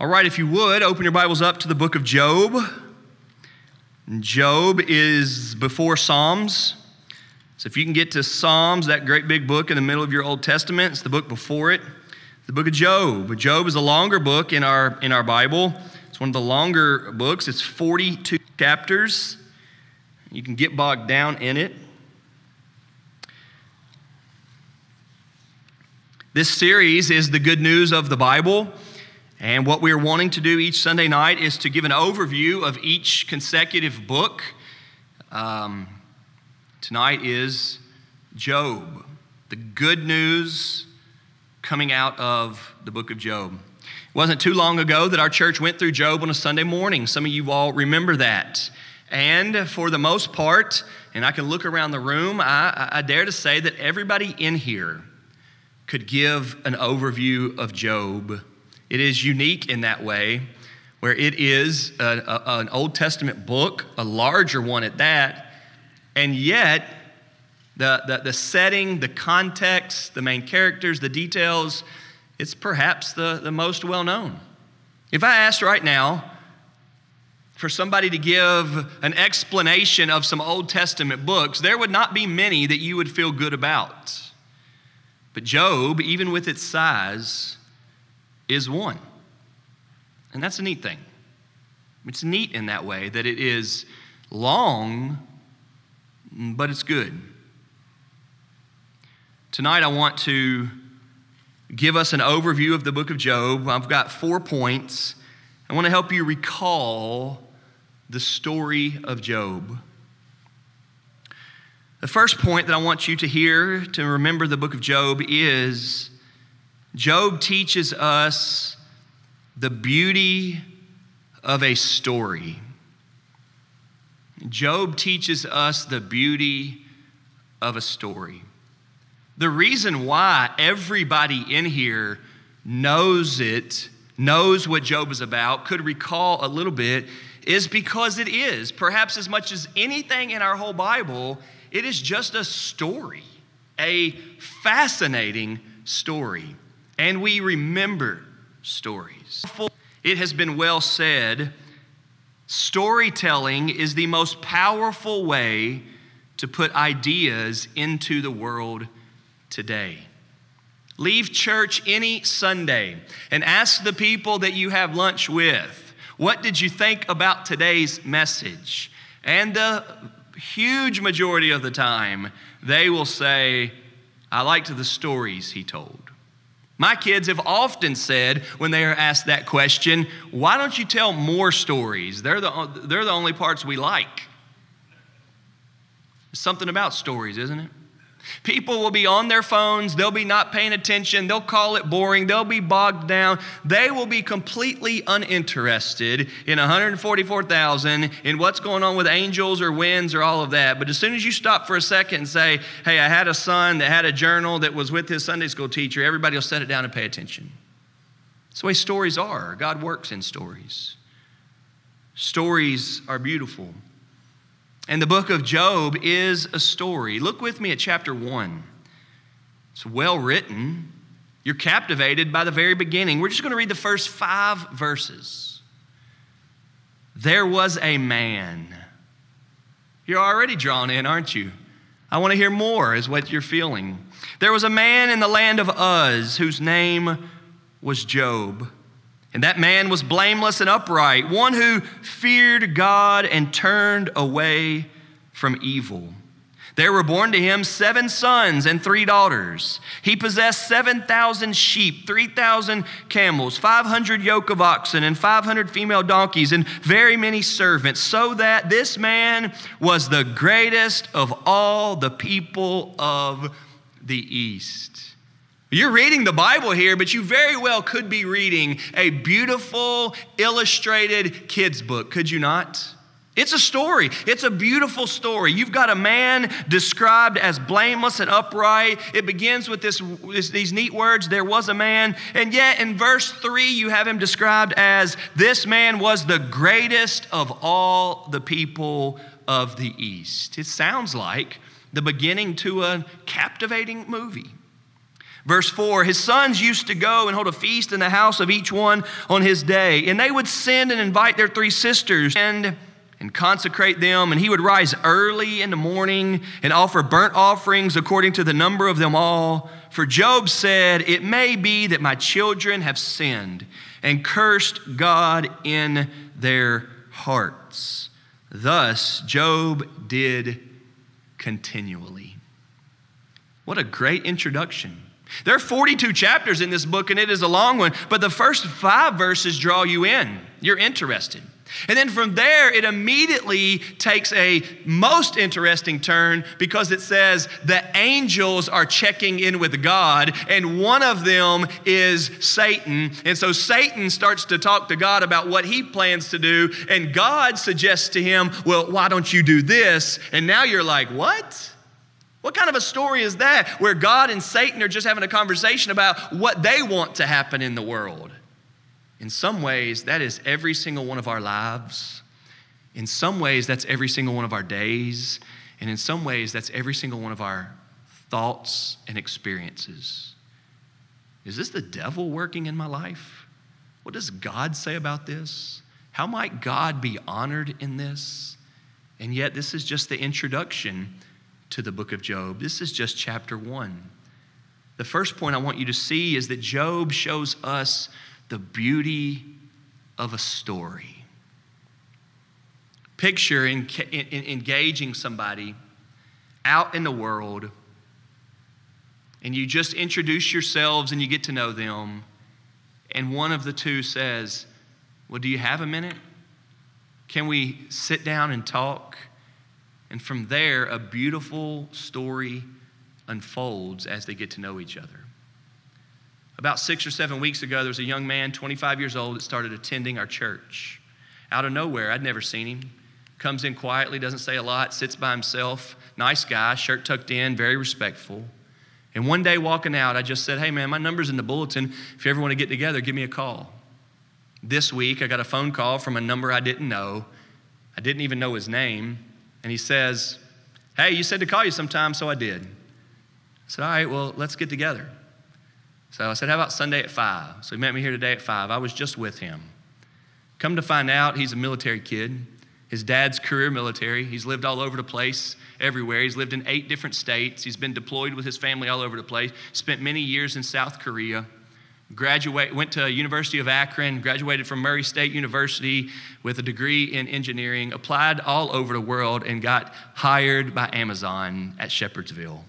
All right, if you would, open your Bibles up to the book of Job. Job is before Psalms. So if you can get to Psalms, that great big book in the middle of your Old Testament, it's the book before it, the book of Job. Job is a longer book in our Bible. It's one of the longer books. It's 42 chapters. You can get bogged down in it. This series is the good news of the Bible. And what we are wanting to do each Sunday night is to give an overview of each consecutive book. Tonight is Job, the good news coming out of the book of Job. It wasn't too long ago that our church went through Job on a Sunday morning. Some of you all remember that. And for the most part, and I can look around the room, I dare to say that everybody in here could give an overview of Job. It is unique in that way, where it is an Old Testament book, a larger one at that, and yet the setting, the context, the main characters, the details, it's perhaps the most well-known. If I asked right now for somebody to give an explanation of some Old Testament books, there would not be many that you would feel good about. But Job, even with its size, is one. And that's a neat thing. It's neat in that way that it is long, but it's good. Tonight I want to give us an overview of the book of Job. I've got 4 points. I want to help you recall the story of Job. The first point that I want you to hear, to remember the book of Job, is Job teaches us the beauty of a story. Job teaches us the beauty of a story. The reason why everybody in here knows what Job is about, could recall a little bit, is because it is, perhaps as much as anything in our whole Bible, it is just a story, a fascinating story. And we remember stories. It has been well said, storytelling is the most powerful way to put ideas into the world today. Leave church any Sunday and ask the people that you have lunch with, what did you think about today's message? And the huge majority of the time, they will say, I liked the stories he told. My kids have often said when they are asked that question, why don't you tell more stories? They're the only parts we like. There's something about stories, isn't it? People will be on their phones. They'll be not paying attention. They'll call it boring. They'll be bogged down. They will be completely uninterested in 144,000 in what's going on with angels or winds or all of that. But as soon as you stop for a second and say, hey, I had a son that had a journal that was with his Sunday school teacher, everybody will set it down and pay attention. That's the way stories are. God works in stories. Stories are beautiful. And the book of Job is a story. Look with me at chapter 1. It's well written. You're captivated by the very beginning. We're just going to read the first 5 verses. There was a man. You're already drawn in, aren't you? I want to hear more is what you're feeling. There was a man in the land of Uz whose name was Job. And that man was blameless and upright, one who feared God and turned away from evil. There were born to him 7 sons and 3 daughters. He possessed 7,000 sheep, 3,000 camels, 500 yoke of oxen, and 500 female donkeys, and very many servants, so that this man was the greatest of all the people of the East. You're reading the Bible here, but you very well could be reading a beautiful, illustrated kids' book, could you not? It's a story. It's a beautiful story. You've got a man described as blameless and upright. It begins with these neat words, there was a man. And yet in verse 3, you have him described as this man was the greatest of all the people of the East. It sounds like the beginning to a captivating movie. Verse 4, his sons used to go and hold a feast in the house of each one on his day. And they would send and invite their three sisters and consecrate them. And he would rise early in the morning and offer burnt offerings according to the number of them all. For Job said, it may be that my children have sinned and cursed God in their hearts. Thus, Job did continually. What a great introduction. There are 42 chapters in this book, and it is a long one, but the first 5 verses draw you in. You're interested. And then from there, it immediately takes a most interesting turn because it says the angels are checking in with God, and one of them is Satan. And so Satan starts to talk to God about what he plans to do, and God suggests to him, well, why don't you do this? And now you're like, what? What kind of a story is that where God and Satan are just having a conversation about what they want to happen in the world? In some ways, that is every single one of our lives. In some ways, that's every single one of our days. And in some ways, that's every single one of our thoughts and experiences. Is this the devil working in my life? What does God say about this? How might God be honored in this? And yet, this is just the introduction to the book of Job. This is just chapter 1. The first point I want you to see is that Job shows us the beauty of a story. Picture engaging somebody out in the world, and you just introduce yourselves and you get to know them, and one of the two says, well, do you have a minute? Can we sit down and talk? And from there, a beautiful story unfolds as they get to know each other. About 6 or 7 weeks ago, there was a young man, 25 years old, that started attending our church. Out of nowhere, I'd never seen him. Comes in quietly, doesn't say a lot, sits by himself. Nice guy, shirt tucked in, very respectful. And one day walking out, I just said, hey man, my number's in the bulletin. If you ever want to get together, give me a call. This week, I got a phone call from a number I didn't know. I didn't even know his name. And he says, hey, you said to call you sometime, so I did. I said, all right, well, let's get together. So I said, how about Sunday at 5? So he met me here today at 5. I was just with him. Come to find out, he's a military kid. His dad's career military. He's lived all over the place, everywhere. He's lived in 8 different states. He's been deployed with his family all over the place. Spent many years in South Korea. Went to University of Akron, graduated from Murray State University with a degree in engineering, applied all over the world, and got hired by Amazon at Shepherdsville.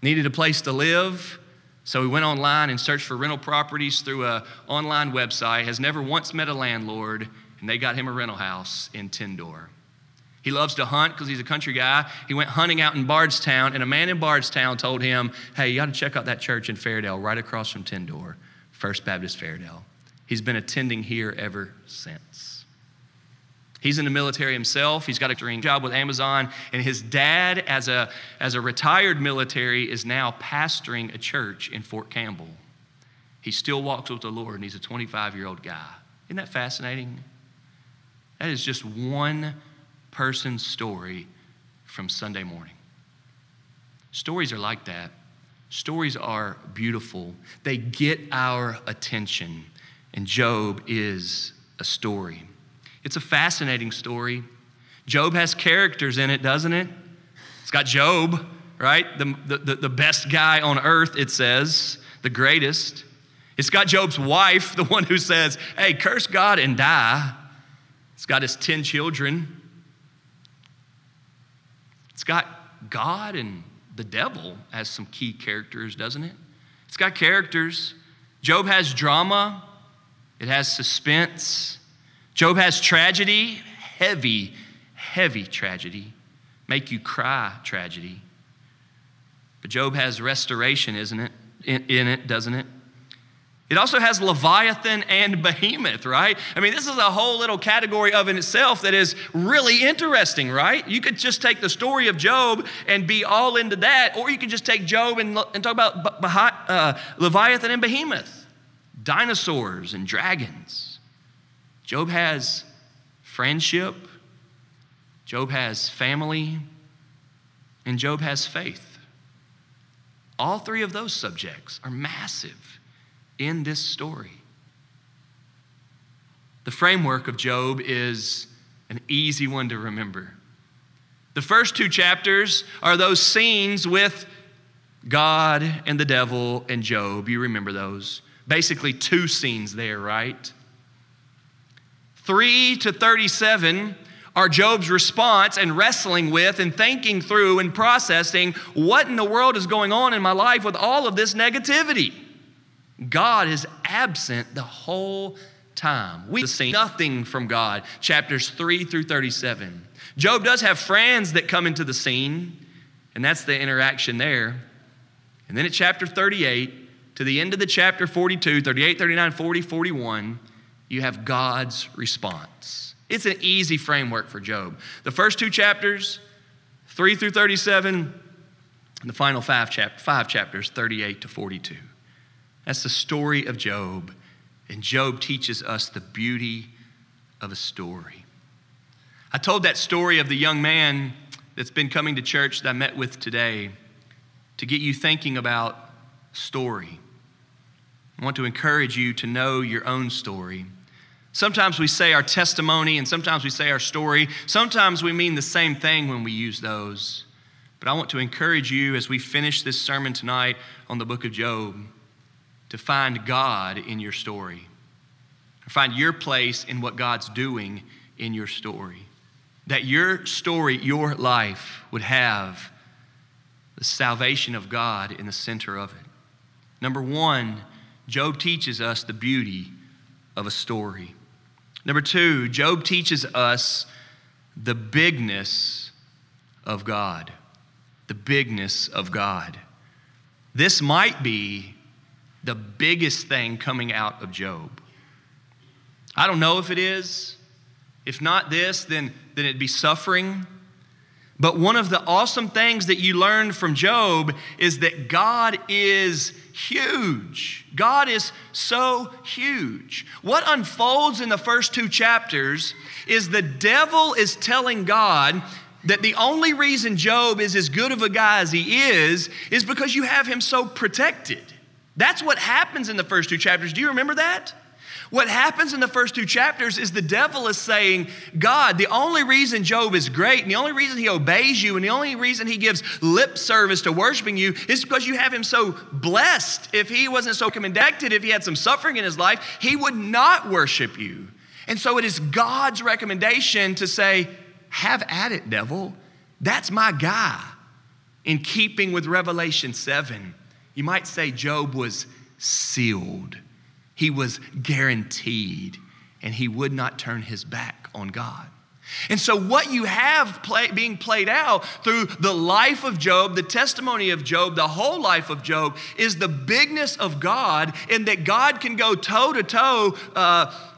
Needed a place to live, so he went online and searched for rental properties through an online website, has never once met a landlord, and they got him a rental house in Tindor. He loves to hunt because he's a country guy. He went hunting out in Bardstown, and a man in Bardstown told him, hey, you ought to check out that church in Fairdale right across from Tindor, First Baptist Fairdale. He's been attending here ever since. He's in the military himself. He's got a job with Amazon, and his dad, as a retired military, is now pastoring a church in Fort Campbell. He still walks with the Lord, and he's a 25-year-old guy. Isn't that fascinating? That is just one person's story from Sunday morning. Stories are like that. Stories are beautiful. They get our attention, and Job is a story. It's a fascinating story. Job has characters in it, doesn't it? It's got Job, right? The best guy on earth, it says, the greatest. It's got Job's wife, the one who says, hey, curse God and die. It's got his 10 children. It's got God and the devil as some key characters, doesn't it? It's got characters. Job has drama. It has suspense. Job has tragedy, heavy, heavy tragedy, make you cry tragedy. But Job has restoration, isn't it? In it, doesn't it? It also has Leviathan and Behemoth, right? I mean, this is a whole little category of in itself that is really interesting, right? You could just take the story of Job and be all into that, or you could just take Job and talk about Leviathan and Behemoth, dinosaurs and dragons. Job has friendship, Job has family, and Job has faith. All three of those subjects are massive in this story. The framework of Job is an easy one to remember. The first two chapters are those scenes with God and the devil and Job. You remember those. Basically two scenes there, right? 3 to 37 are Job's response and wrestling with and thinking through and processing what in the world is going on in my life with all of this negativity. God is absent the whole time. We see nothing from God, chapters 3 through 37. Job does have friends that come into the scene, and that's the interaction there. And then at chapter 38, to the end of the chapter 42, 38, 39, 40, 41, you have God's response. It's an easy framework for Job. The first two chapters, 3 through 37, and the final five chapters, 38 to 42. That's the story of Job. And Job teaches us the beauty of a story. I told that story of the young man that's been coming to church that I met with today to get you thinking about story. I want to encourage you to know your own story. Sometimes we say our testimony and sometimes we say our story. Sometimes we mean the same thing when we use those. But I want to encourage you as we finish this sermon tonight on the book of Job to find God in your story, or find your place in what God's doing in your story, that your story, your life would have the salvation of God in the center of it. Number one, Job teaches us the beauty of a story. Number two, Job teaches us the bigness of God, the bigness of God. This might be the biggest thing coming out of Job. I don't know if it is. If not this, then it'd be suffering. But one of the awesome things that you learn from Job is that God is huge. God is so huge. What unfolds in the first two chapters is the devil is telling God that the only reason Job is as good of a guy as he is because you have him so protected. That's what happens in the first two chapters. Do you remember that? What happens in the first two chapters is the devil is saying, God, the only reason Job is great and the only reason he obeys you and the only reason he gives lip service to worshiping you is because you have him so blessed. If he wasn't so commendacted, if he had some suffering in his life, he would not worship you. And so it is God's recommendation to say, have at it, devil. That's my guy. In keeping with Revelation 7, you might say Job was sealed. He was guaranteed, and he would not turn his back on God. And so what you have being played out through the life of Job, the testimony of Job, the whole life of Job, is the bigness of God, and that God can go toe-to-toe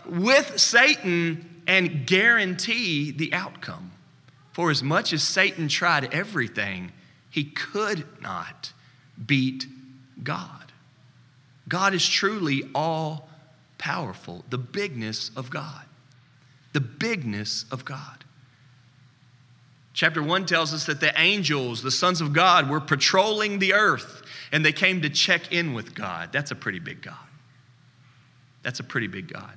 with Satan and guarantee the outcome. For as much as Satan tried everything, he could not beat God. God is truly all-powerful, the bigness of God, the bigness of God. Chapter 1 tells us that the angels, the sons of God, were patrolling the earth, and they came to check in with God. That's a pretty big God. That's a pretty big God.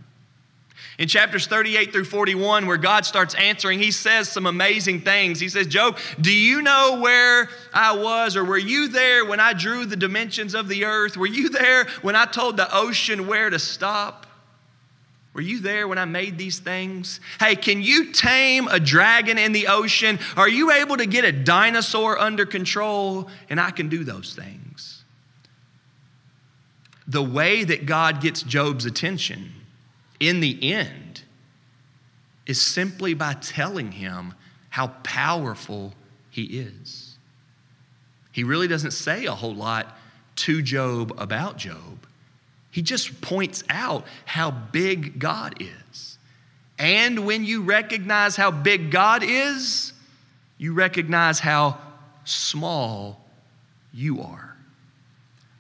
In chapters 38 through 41, where God starts answering, he says some amazing things. He says, Job, do you know where I was, or were you there when I drew the dimensions of the earth? Were you there when I told the ocean where to stop? Were you there when I made these things? Hey, can you tame a dragon in the ocean? Are you able to get a dinosaur under control? And I can do those things. The way that God gets Job's attention in the end is simply by telling him how powerful he is. He really doesn't say a whole lot to Job about Job. He just points out how big God is. And when you recognize how big God is, you recognize how small you are.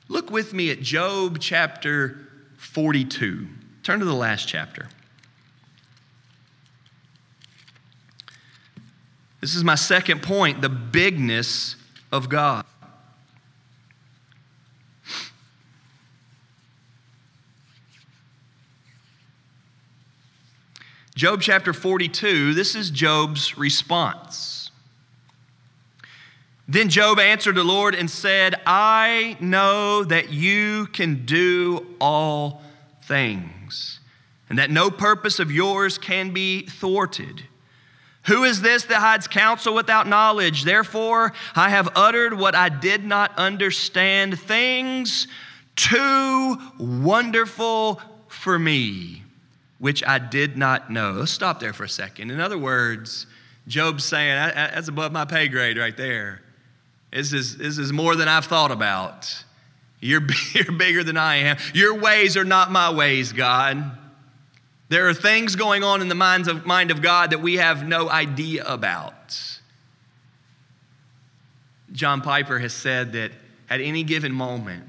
Look with me at Job chapter 42. Turn to the last chapter. This is my second point, the bigness of God. Job chapter 42, this is Job's response. Then Job answered the Lord and said, I know that you can do all things, and that no purpose of yours can be thwarted. Who is this that hides counsel without knowledge? Therefore, I have uttered what I did not understand, things too wonderful for me, which I did not know. Let's stop there for a second. In other words, Job's saying, that's above my pay grade right there. This is more than I've thought about. You're bigger than I am. Your ways are not my ways, God. There are things going on in the mind of God that we have no idea about. John Piper has said that at any given moment,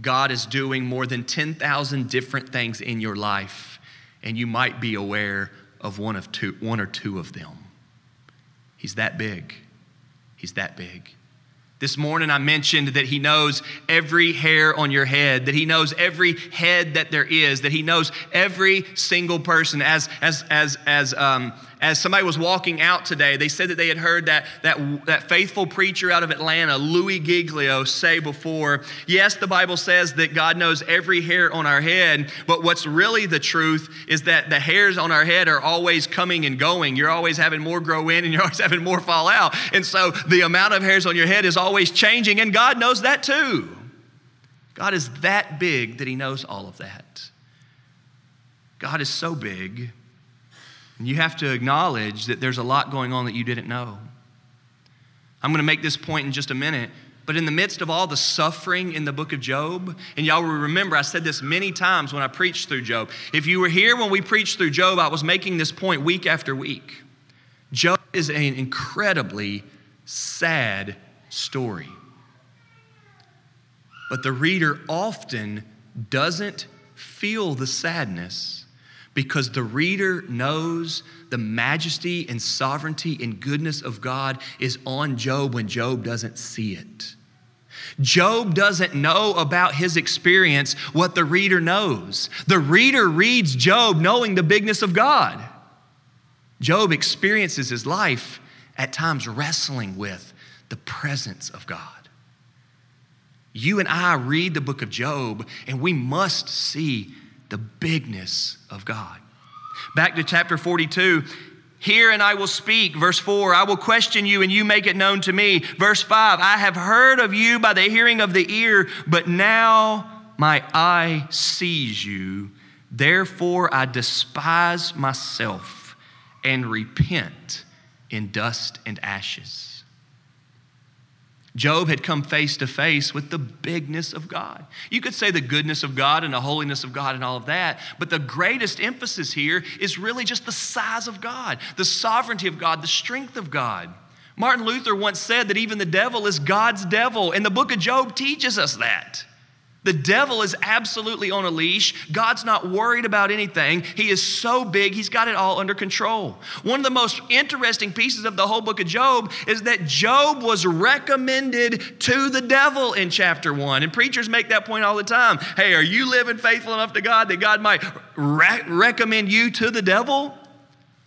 God is doing more than 10,000 different things in your life, and you might be aware of one or two of them. He's that big. He's that big. This morning I mentioned that he knows every hair on your head, that he knows every head that there is, that he knows every single person. As somebody was walking out today, they said that they had heard that faithful preacher out of Atlanta, Louis Giglio, say before, yes, the Bible says that God knows every hair on our head, but what's really the truth is that the hairs on our head are always coming and going. You're always having more grow in and you're always having more fall out. And so the amount of hairs on your head is always changing, and God knows that too. God is that big that he knows all of that. God is so big. And you have to acknowledge that there's a lot going on that you didn't know. I'm going to make this point in just a minute, but in the midst of all the suffering in the book of Job, and y'all will remember I said this many times when I preached through Job. If you were here when we preached through Job, I was making this point week after week. Job is an incredibly sad story. But the reader often doesn't feel the sadness, because the reader knows the majesty and sovereignty and goodness of God is on Job when Job doesn't see it. Job doesn't know about his experience what the reader knows. The reader reads Job knowing the bigness of God. Job experiences his life at times wrestling with the presence of God. You and I read the book of Job, and we must see the bigness of God. Back to chapter 42. Hear and I will speak. Verse 4, I will question you and you make it known to me. Verse 5, I have heard of you by the hearing of the ear, but now my eye sees you. Therefore I despise myself and repent in dust and ashes. Job had come face to face with the bigness of God. You could say the goodness of God and the holiness of God and all of that, but the greatest emphasis here is really just the size of God, the sovereignty of God, the strength of God. Martin Luther once said that even the devil is God's devil, and the book of Job teaches us that. The devil is absolutely on a leash. God's not worried about anything. He is so big, he's got it all under control. One of the most interesting pieces of the whole book of Job is that Job was recommended to the devil in chapter 1. And preachers make that point all the time. Hey, are you living faithful enough to God that God might recommend you to the devil?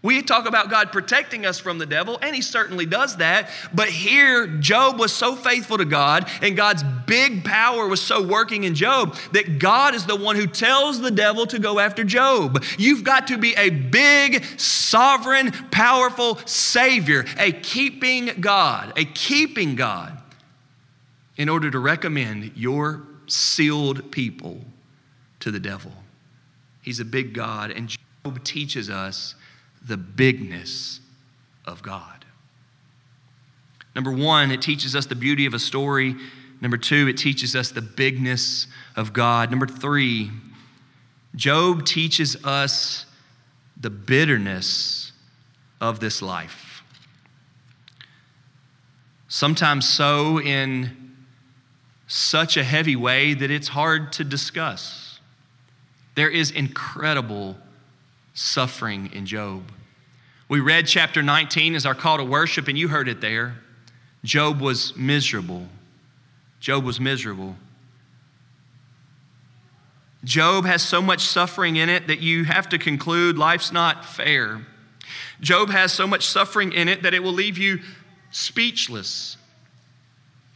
We talk about God protecting us from the devil, and he certainly does that. But here, Job was so faithful to God, and God's big power was so working in Job, that God is the one who tells the devil to go after Job. You've got to be a big, sovereign, powerful Savior, a keeping God, in order to recommend your sealed people to the devil. He's a big God, and Job teaches us the bigness of God. Number one, it teaches us the beauty of a story. Number two, it teaches us the bigness of God. Number three, Job teaches us the bitterness of this life. Sometimes so in such a heavy way that it's hard to discuss. There is incredible suffering in Job. We read chapter 19 as our call to worship, and you heard it there. Job was miserable. Job has so much suffering in it that you have to conclude life's not fair. Job has so much suffering in it that it will leave you speechless.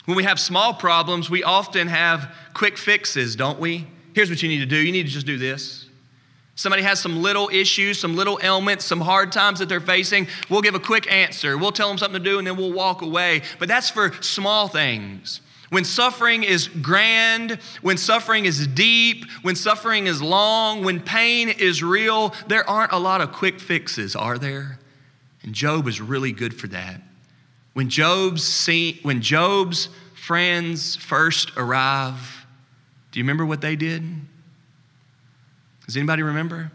When we have small problems, we often have quick fixes, don't we? Here's what you need to do. You need to just do this. Somebody has some little issues, some little ailments, some hard times that they're facing. We'll give a quick answer. We'll tell them something to do, and then we'll walk away. But that's for small things. When suffering is grand, when suffering is deep, when suffering is long, when pain is real, there aren't a lot of quick fixes, are there? And Job is really good for that. When Job's friends first arrive, do you remember what they did? Does anybody remember?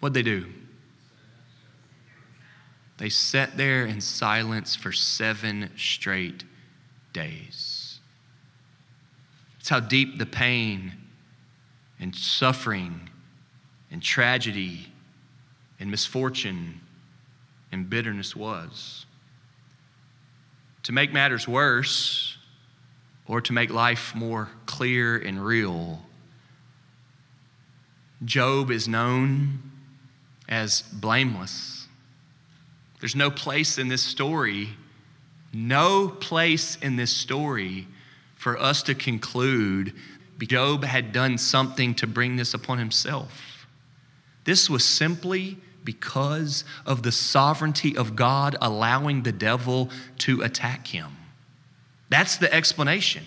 What'd they do? They sat there in silence for 7 straight days. It's how deep the pain and suffering and tragedy and misfortune and bitterness was. To make matters worse, or to make life more clear and real, Job is known as blameless. There's no place in this story for us to conclude Job had done something to bring this upon himself. This was simply because of the sovereignty of God allowing the devil to attack him. That's the explanation.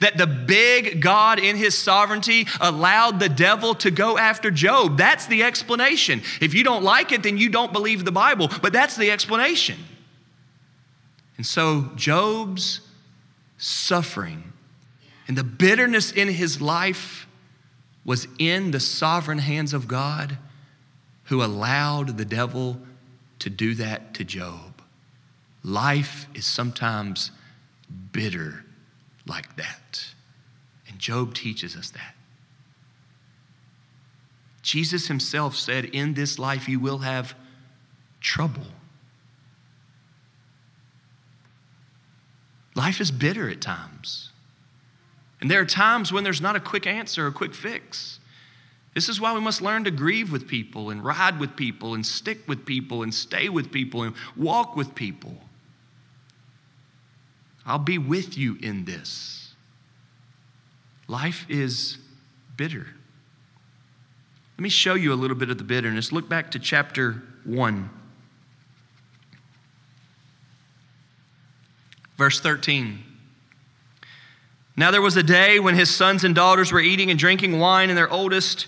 That the big God in his sovereignty allowed the devil to go after Job. That's the explanation. If you don't like it, then you don't believe the Bible, but that's the explanation. And so Job's suffering and the bitterness in his life was in the sovereign hands of God, who allowed the devil to do that to Job. Life is sometimes bitter like that. And Job teaches us that. Jesus himself said, in this life you will have trouble. Life is bitter at times. And there are times when there's not a quick answer or quick fix. This is why we must learn to grieve with people and ride with people and stick with people and stay with people and walk with people. I'll be with you in this. Life is bitter. Let me show you a little bit of the bitterness. Look back to chapter 1. Verse 13. Now there was a day when his sons and daughters were eating and drinking wine in their oldest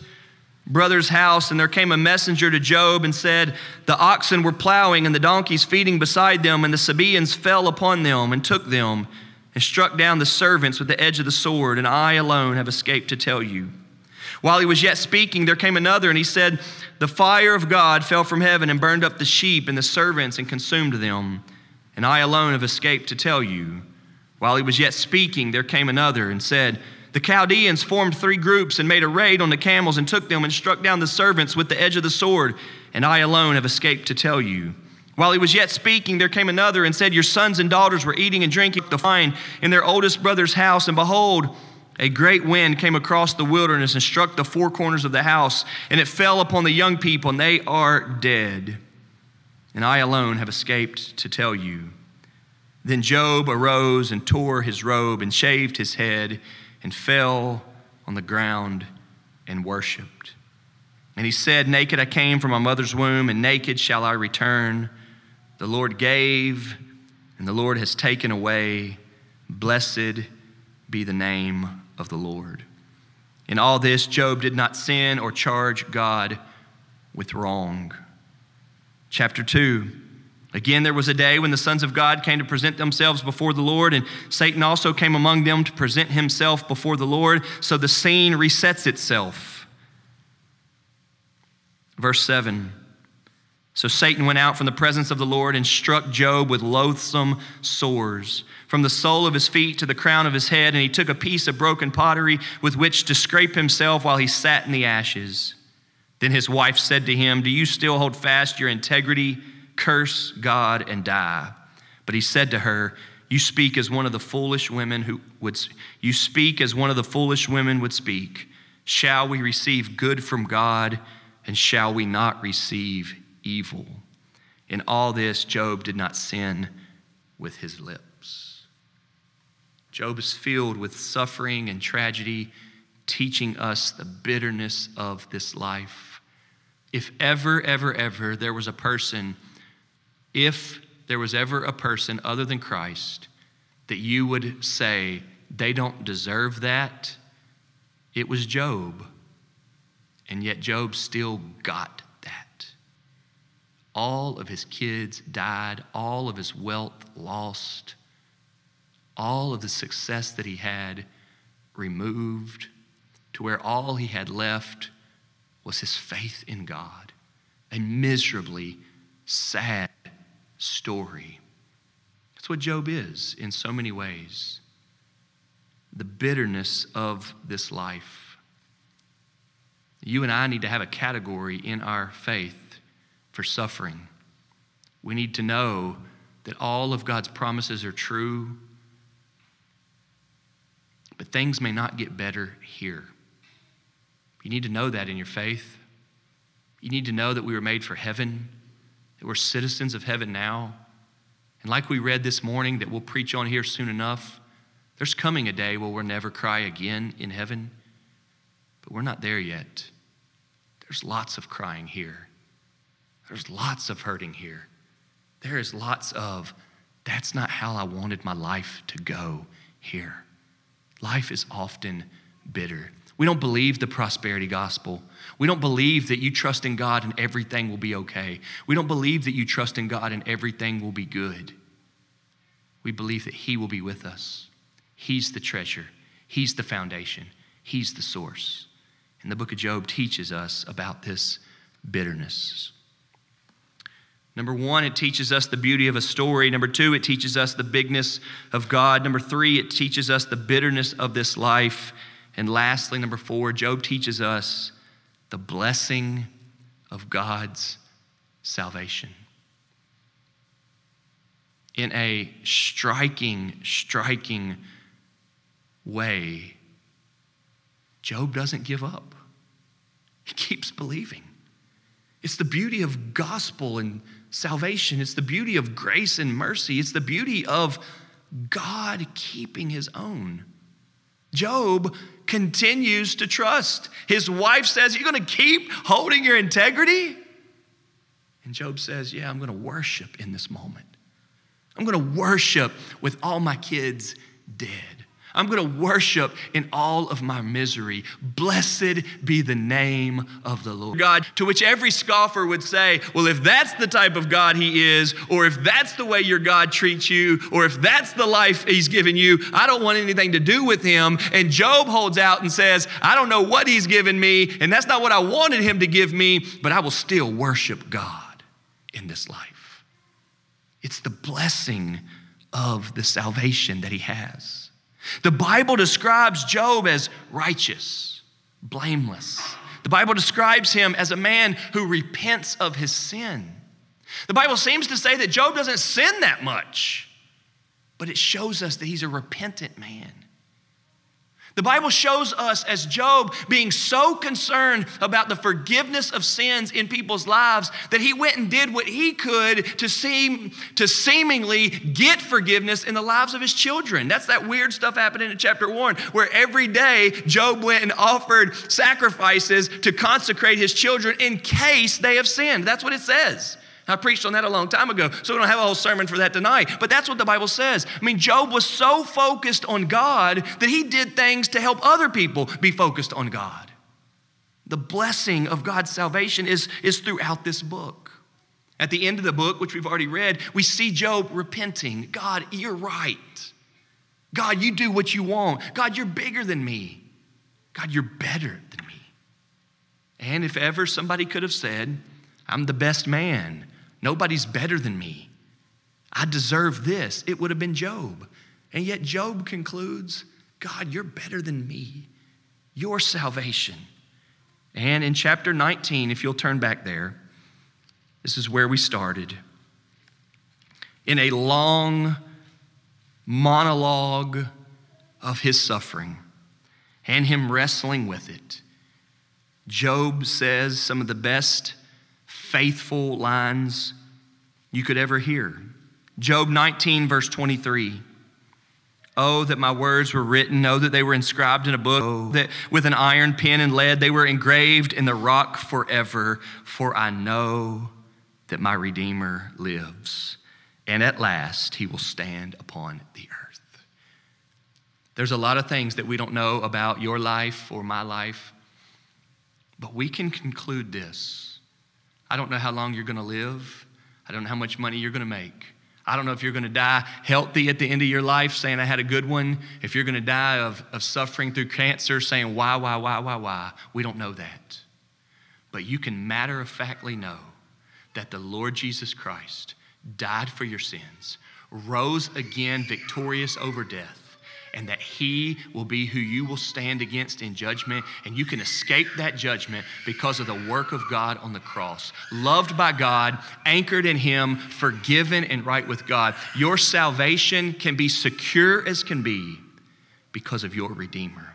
brother's house, and there came a messenger to Job and said, the oxen were plowing and the donkeys feeding beside them, and the Sabaeans fell upon them and took them and struck down the servants with the edge of the sword, and I alone have escaped to tell you. While he was yet speaking, there came another, and he said, the fire of God fell from heaven and burned up the sheep and the servants and consumed them, and I alone have escaped to tell you. While he was yet speaking, there came another and said, the Chaldeans formed 3 groups and made a raid on the camels and took them and struck down the servants with the edge of the sword, and I alone have escaped to tell you. While he was yet speaking, there came another and said, your sons and daughters were eating and drinking the wine in their oldest brother's house, and behold, a great wind came across the wilderness and struck the 4 corners of the house, and it fell upon the young people, and they are dead, and I alone have escaped to tell you. Then Job arose and tore his robe and shaved his head and fell on the ground and worshiped. And he said, naked I came from my mother's womb, and naked shall I return. The Lord gave, and the Lord has taken away. Blessed be the name of the Lord. In all this, Job did not sin or charge God with wrong. Chapter 2. Again, there was a day when the sons of God came to present themselves before the Lord, and Satan also came among them to present himself before the Lord. So the scene resets itself. Verse 7. So Satan went out from the presence of the Lord and struck Job with loathsome sores, from the sole of his feet to the crown of his head, and he took a piece of broken pottery with which to scrape himself while he sat in the ashes. Then his wife said to him, do you still hold fast your integrity? Curse God and die. But he said to her, you speak as one of the foolish women would speak. Shall we receive good from God, and shall we not receive evil? In all this, Job did not sin with his lips. Job is filled with suffering and tragedy, teaching us the bitterness of this life. If ever there was a person, if there was ever a person other than Christ that you would say they don't deserve that, it was Job. And yet Job still got that. All of his kids died, all of his wealth lost, all of the success that he had removed, to where all he had left was his faith in God. A miserably sad story. That's what Job is in so many ways. The bitterness of this life. You and I need to have a category in our faith for suffering. We need to know that all of God's promises are true, but things may not get better here. You need to know that in your faith. You need to know that we were made for heaven, that we're citizens of heaven now. And like we read this morning that we'll preach on here soon enough, there's coming a day where we'll never cry again in heaven, but we're not there yet. There's lots of crying here. There's lots of hurting here. There is lots of, that's not how I wanted my life to go here. Life is often bitter. We don't believe the prosperity gospel. We don't believe that you trust in God and everything will be okay. We don't believe that you trust in God and everything will be good. We believe that He will be with us. He's the treasure. He's the foundation. He's the source. And the book of Job teaches us about this bitterness. Number one, it teaches us the beauty of a story. Number two, it teaches us the bigness of God. Number three, it teaches us the bitterness of this life. And lastly, number four, Job teaches us the blessing of God's salvation. In a striking way, Job doesn't give up. He keeps believing. It's the beauty of gospel and salvation. It's the beauty of grace and mercy. It's the beauty of God keeping His own. Job continues to trust. His wife says, you're going to keep holding your integrity? And Job says, yeah, I'm going to worship in this moment. I'm going to worship with all my kids dead. I'm going to worship in all of my misery. Blessed be the name of the Lord God, to which every scoffer would say, well, if that's the type of God He is, or if that's the way your God treats you, or if that's the life He's given you, I don't want anything to do with Him. And Job holds out and says, I don't know what He's given me, and that's not what I wanted Him to give me, but I will still worship God in this life. It's the blessing of the salvation that He has. The Bible describes Job as righteous, blameless. The Bible describes him as a man who repents of his sin. The Bible seems to say that Job doesn't sin that much, but it shows us that he's a repentant man. The Bible shows us as Job being so concerned about the forgiveness of sins in people's lives that he went and did what he could to seemingly get forgiveness in the lives of his children. That's that weird stuff happening in chapter 1 where every day Job went and offered sacrifices to consecrate his children in case they have sinned. That's what it says. I preached on that a long time ago, so we don't have a whole sermon for that tonight. But that's what the Bible says. I mean, Job was so focused on God that he did things to help other people be focused on God. The blessing of God's salvation is throughout this book. At the end of the book, which we've already read, we see Job repenting. God, you're right. God, you do what you want. God, you're bigger than me. God, you're better than me. And if ever somebody could have said, I'm the best man. Nobody's better than me. I deserve this. It would have been Job. And yet Job concludes, God, you're better than me. Your salvation. And in chapter 19, if you'll turn back there, this is where we started. In a long monologue of his suffering and him wrestling with it, Job says some of the best faithful lines you could ever hear. Job 19, verse 23. Oh, that my words were written. Oh, that they were inscribed in a book. Oh, that with an iron pen and lead they were engraved in the rock forever. For I know that my Redeemer lives, and at last he will stand upon the earth. There's a lot of things that we don't know about your life or my life, but we can conclude this. I don't know how long you're going to live. I don't know how much money you're going to make. I don't know if you're going to die healthy at the end of your life saying, I had a good one. If you're going to die of suffering through cancer saying, why? We don't know that. But you can matter-of-factly know that the Lord Jesus Christ died for your sins, rose again victorious over death, and that he will be who you will stand against in judgment, and you can escape that judgment because of the work of God on the cross. Loved by God, anchored in him, forgiven and right with God. Your salvation can be secure as can be because of your Redeemer.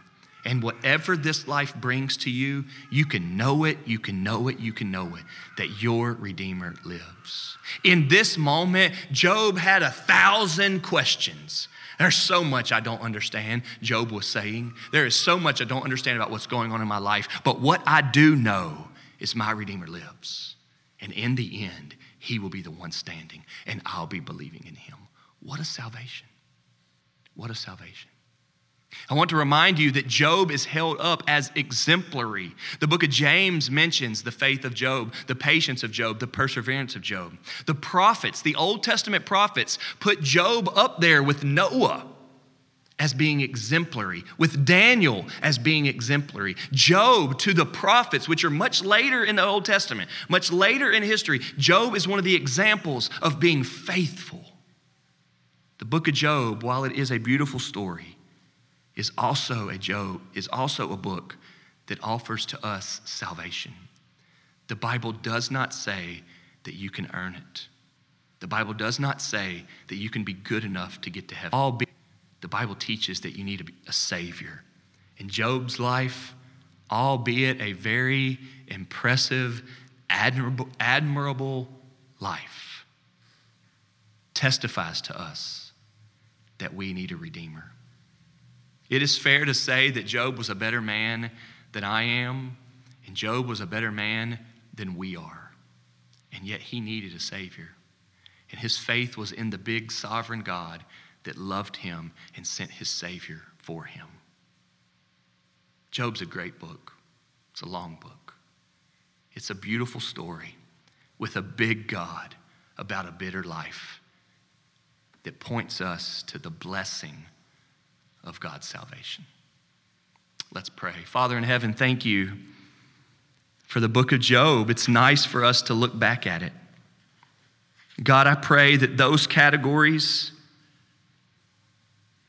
And whatever this life brings to you, you can know it, that your Redeemer lives. In this moment, Job had 1,000 questions. There's so much I don't understand, Job was saying. There is so much I don't understand about what's going on in my life. But what I do know is my Redeemer lives. And in the end, he will be the one standing, and I'll be believing in him. What a salvation. What a salvation. I want to remind you that Job is held up as exemplary. The book of James mentions the faith of Job, the patience of Job, the perseverance of Job. The prophets, the Old Testament prophets, put Job up there with Noah as being exemplary, with Daniel as being exemplary. Job to the prophets, which are much later in the Old Testament, much later in history, Job is one of the examples of being faithful. The book of Job, while it is a beautiful story, is also a book that offers to us salvation. The Bible does not say that you can earn it. The Bible does not say that you can be good enough to get to heaven. The Bible teaches that you need a Savior. In Job's life, albeit a very impressive, admirable life, testifies to us that we need a Redeemer. It is fair to say that Job was a better man than I am, and Job was a better man than we are. And yet he needed a Savior. And his faith was in the big sovereign God that loved him and sent his Savior for him. Job's a great book. It's a long book. It's a beautiful story with a big God about a bitter life that points us to the blessing of God's salvation. Let's pray. Father in heaven, thank you for the book of Job. It's nice for us to look back at it. God, I pray that those categories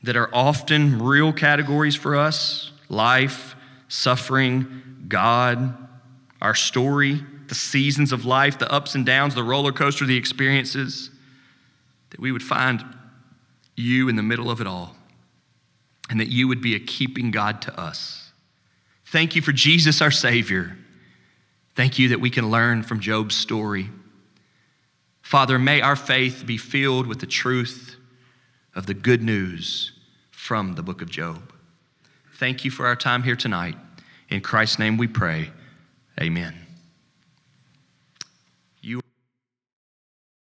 that are often real categories for us, life, suffering, God, our story, the seasons of life, the ups and downs, the roller coaster, the experiences, that we would find you in the middle of it all, and that you would be a keeping God to us. Thank you for Jesus, our Savior. Thank you that we can learn from Job's story. Father, may our faith be filled with the truth of the good news from the book of Job. Thank you for our time here tonight. In Christ's name we pray. Amen.